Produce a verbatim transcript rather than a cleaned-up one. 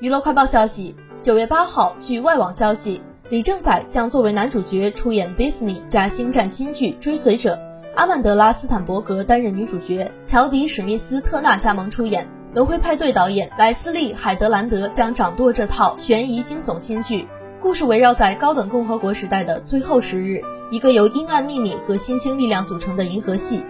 娱乐快报消息，九月八号，据外网消息，李正宰将作为男主角出演 Disney 加星战新剧《追随者》，阿曼德拉·斯坦伯格担任女主角，乔迪·史密斯特纳加盟出演。轮回派对导演莱斯利·海德兰德将掌舵这套悬疑惊悚新剧，故事围绕在高等共和国时代的最后十日，一个由阴暗秘密和新兴力量组成的银河系。